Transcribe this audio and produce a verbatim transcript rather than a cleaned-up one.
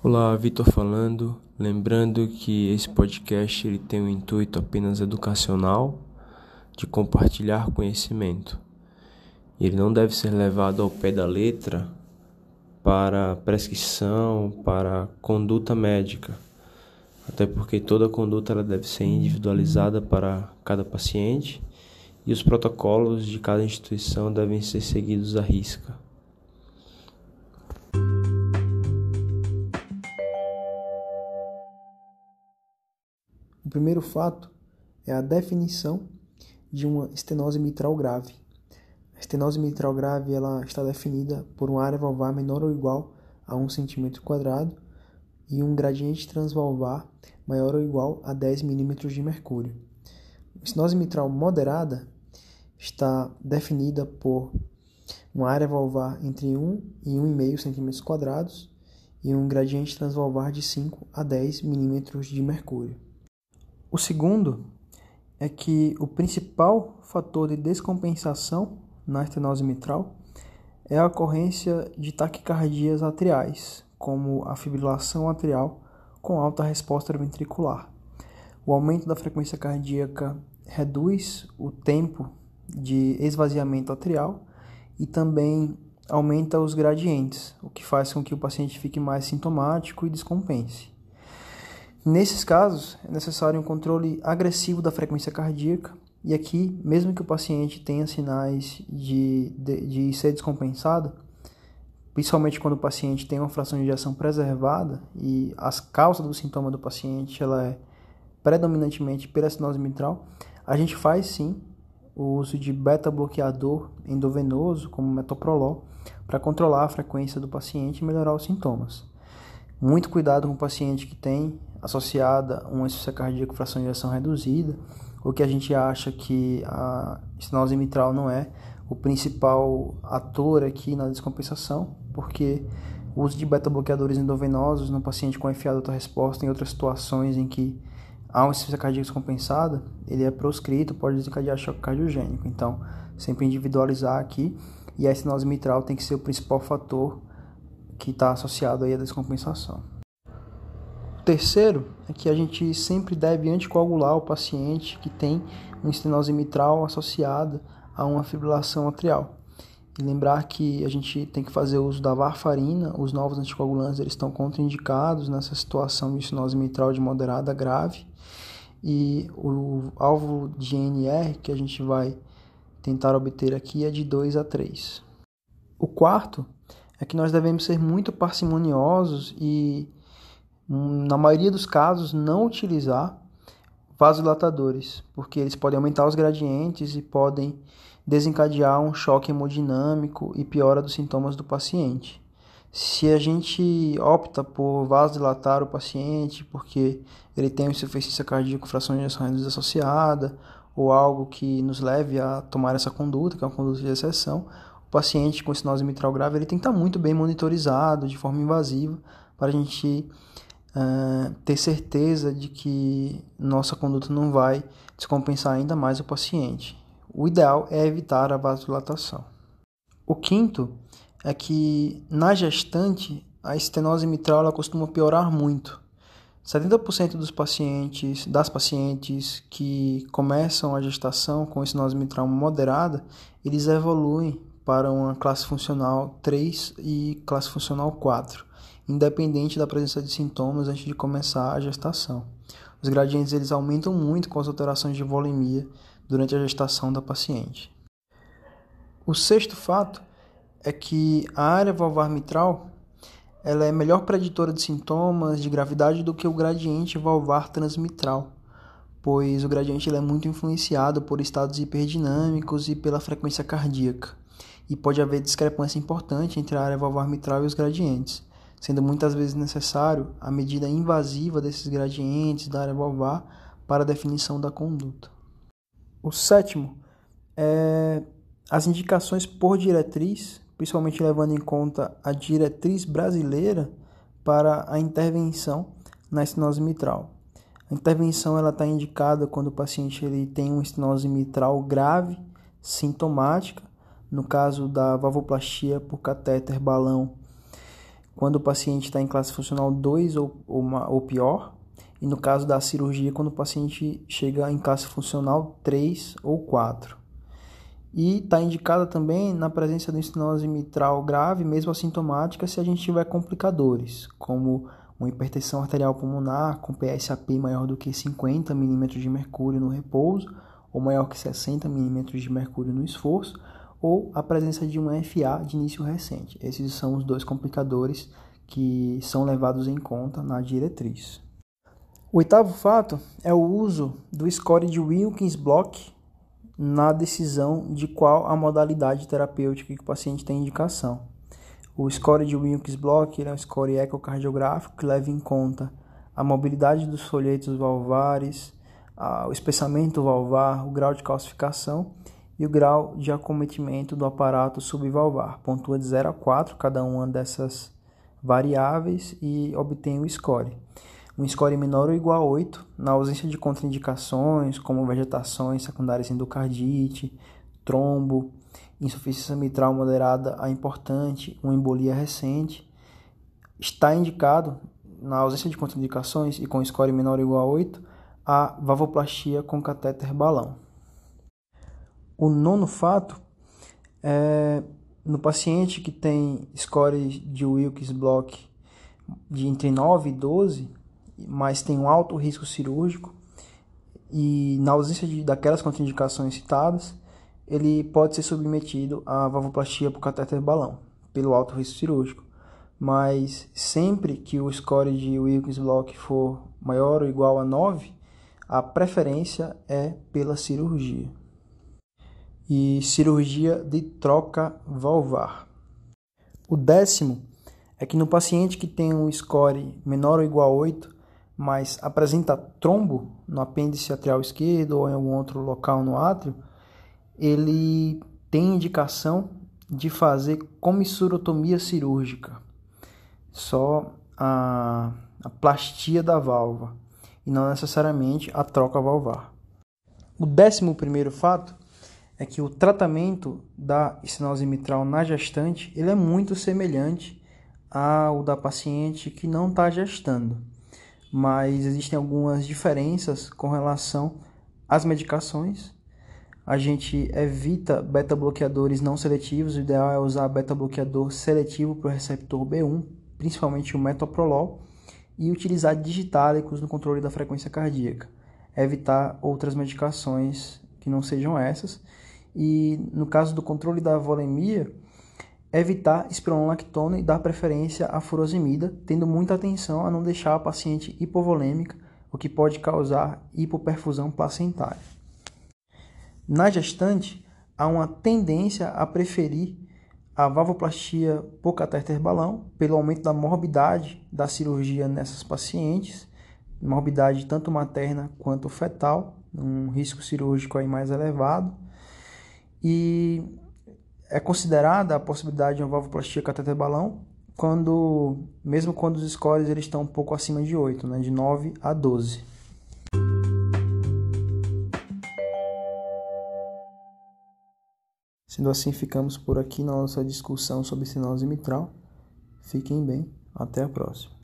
Olá, Vitor falando, lembrando que esse podcast ele tem um intuito apenas educacional de compartilhar conhecimento. Ele não deve ser levado ao pé da letra para prescrição, para conduta médica, até porque toda conduta ela deve ser individualizada para cada paciente e os protocolos de cada instituição devem ser seguidos à risca. O primeiro fato é a definição de uma estenose mitral grave. A estenose mitral grave ela está definida por uma área valvar menor ou igual a um centímetro quadrado e um gradiente transvalvar maior ou igual a dez milímetros de mercúrio. A estenose mitral moderada está definida por uma área valvar entre um e um vírgula cinco centímetros quadrados e um gradiente transvalvar de cinco a dez milímetros de mercúrio. O segundo é que o principal fator de descompensação na estenose mitral é a ocorrência de taquicardias atriais, como a fibrilação atrial com alta resposta ventricular. O aumento da frequência cardíaca reduz o tempo de esvaziamento atrial e também aumenta os gradientes, o que faz com que o paciente fique mais sintomático e descompense. Nesses casos, é necessário um controle agressivo da frequência cardíaca e aqui, mesmo que o paciente tenha sinais de, de, de ser descompensado, principalmente quando o paciente tem uma fração de ejeção preservada e as causas do sintoma do paciente ela é predominantemente pela estenose mitral, a gente faz sim o uso de beta-bloqueador endovenoso, como metoprolol, para controlar a frequência do paciente e melhorar os sintomas. Muito cuidado com o paciente que tem associada uma insuficiência cardíaca com fração de ejeção reduzida, ou que a gente acha que a estenose mitral não é o principal ator aqui na descompensação, porque o uso de beta-bloqueadores endovenosos no paciente com F A de alta resposta em outras situações em que há uma insuficiência cardíaca descompensada, ele é proscrito, pode desencadear choque cardiogênico. Então, sempre individualizar aqui, e a estenose mitral tem que ser o principal fator que está associado aí à descompensação. O terceiro é que a gente sempre deve anticoagular o paciente que tem uma estenose mitral associada a uma fibrilação atrial. E lembrar que a gente tem que fazer uso da varfarina, os novos anticoagulantes eles estão contraindicados nessa situação de estenose mitral de moderada grave, e o alvo de N R que a gente vai tentar obter aqui é de dois a três. O quarto é que nós devemos ser muito parcimoniosos e, na maioria dos casos, não utilizar vasodilatadores, porque eles podem aumentar os gradientes e podem desencadear um choque hemodinâmico e piora dos sintomas do paciente. Se a gente opta por vasodilatar o paciente porque ele tem uma insuficiência cardíaca com fração de ejeção reduzida associada ou algo que nos leve a tomar essa conduta, que é uma conduta de exceção, o paciente com estenose mitral grave ele tem que estar muito bem monitorizado de forma invasiva para a gente uh, ter certeza de que nossa conduta não vai descompensar ainda mais o paciente. O ideal é evitar a vasodilatação. O quinto é que na gestante a estenose mitral ela costuma piorar muito. setenta por cento dos pacientes, das pacientes que começam a gestação com estenose mitral moderada, eles evoluem para uma classe funcional três e classe funcional quatro, independente da presença de sintomas antes de começar a gestação. Os gradientes eles aumentam muito com as alterações de volemia durante a gestação da paciente. O sexto fato é que a área valvar mitral ela é melhor preditora de sintomas de gravidade do que o gradiente valvar transmitral, pois o gradiente ele é muito influenciado por estados hiperdinâmicos e pela frequência cardíaca. E pode haver discrepância importante entre a área valvar mitral e os gradientes, sendo muitas vezes necessário a medida invasiva desses gradientes da área valvar para a definição da conduta. O sétimo é as indicações por diretriz, principalmente levando em conta a diretriz brasileira para a intervenção na estenose mitral. A intervenção ela está indicada quando o paciente ele tem uma estenose mitral grave, sintomática, no caso da valvoplastia por catéter balão quando o paciente está em classe funcional dois ou, ou, uma, ou pior, e no caso da cirurgia, quando o paciente chega em classe funcional três ou quatro. E está indicada também na presença de estenose mitral grave, mesmo assintomática, se a gente tiver complicadores, como uma hipertensão arterial pulmonar com P S A P maior do que cinquenta milímetros de mercúrio no repouso, ou maior que sessenta milímetros de mercúrio no esforço, ou a presença de um F A de início recente. Esses são os dois complicadores que são levados em conta na diretriz. O oitavo fato é o uso do score de Wilkins Block na decisão de qual a modalidade terapêutica que o paciente tem indicação. O score de Wilkins Block é um score ecocardiográfico que leva em conta a mobilidade dos folhetos valvares, o espessamento valvar, o grau de calcificação e o grau de acometimento do aparato subvalvar. Pontua de zero a quatro cada uma dessas variáveis e obtém o score. Um score menor ou igual a oito, na ausência de contraindicações, como vegetações secundárias endocardite, trombo, insuficiência mitral moderada a importante, uma embolia recente. Está indicado, na ausência de contraindicações e com score menor ou igual a oito, a valvoplastia com catéter balão. O nono fato é no paciente que tem scores de Wilkins Block de entre nove e doze, mas tem um alto risco cirúrgico e na ausência de, daquelas contraindicações citadas, ele pode ser submetido à valvoplastia por catéter balão, pelo alto risco cirúrgico. Mas sempre que o score de Wilkins Block for maior ou igual a nove, a preferência é pela cirurgia. E cirurgia de troca valvar. O décimo é que no paciente que tem um score menor ou igual a oito, mas apresenta trombo no apêndice atrial esquerdo ou em algum outro local no átrio, ele tem indicação de fazer comissurotomia cirúrgica, só a, a plastia da válvula, e não necessariamente a troca valvar. O décimo primeiro fato é que o tratamento da estenose mitral na gestante ele é muito semelhante ao da paciente que não está gestando, mas existem algumas diferenças com relação às medicações. A gente evita beta-bloqueadores não seletivos, o ideal é usar beta-bloqueador seletivo para o receptor B um, principalmente o metoprolol, e utilizar digitálicos no controle da frequência cardíaca. Evitar outras medicações que não sejam essas. E no caso do controle da volemia, evitar espironolactona e dar preferência à furosemida, tendo muita atenção a não deixar a paciente hipovolêmica, o que pode causar hipoperfusão placentária. Na gestante, há uma tendência a preferir a valvoplastia por catéter balão pelo aumento da morbidade da cirurgia nessas pacientes, morbidade tanto materna quanto fetal, um risco cirúrgico aí mais elevado, e é considerada a possibilidade de uma valvoplastia catéter balão quando, mesmo quando os scores eles estão um pouco acima de oito, né, de nove a doze. Sendo assim, ficamos por aqui na nossa discussão sobre estenose mitral. Fiquem bem, até a próxima.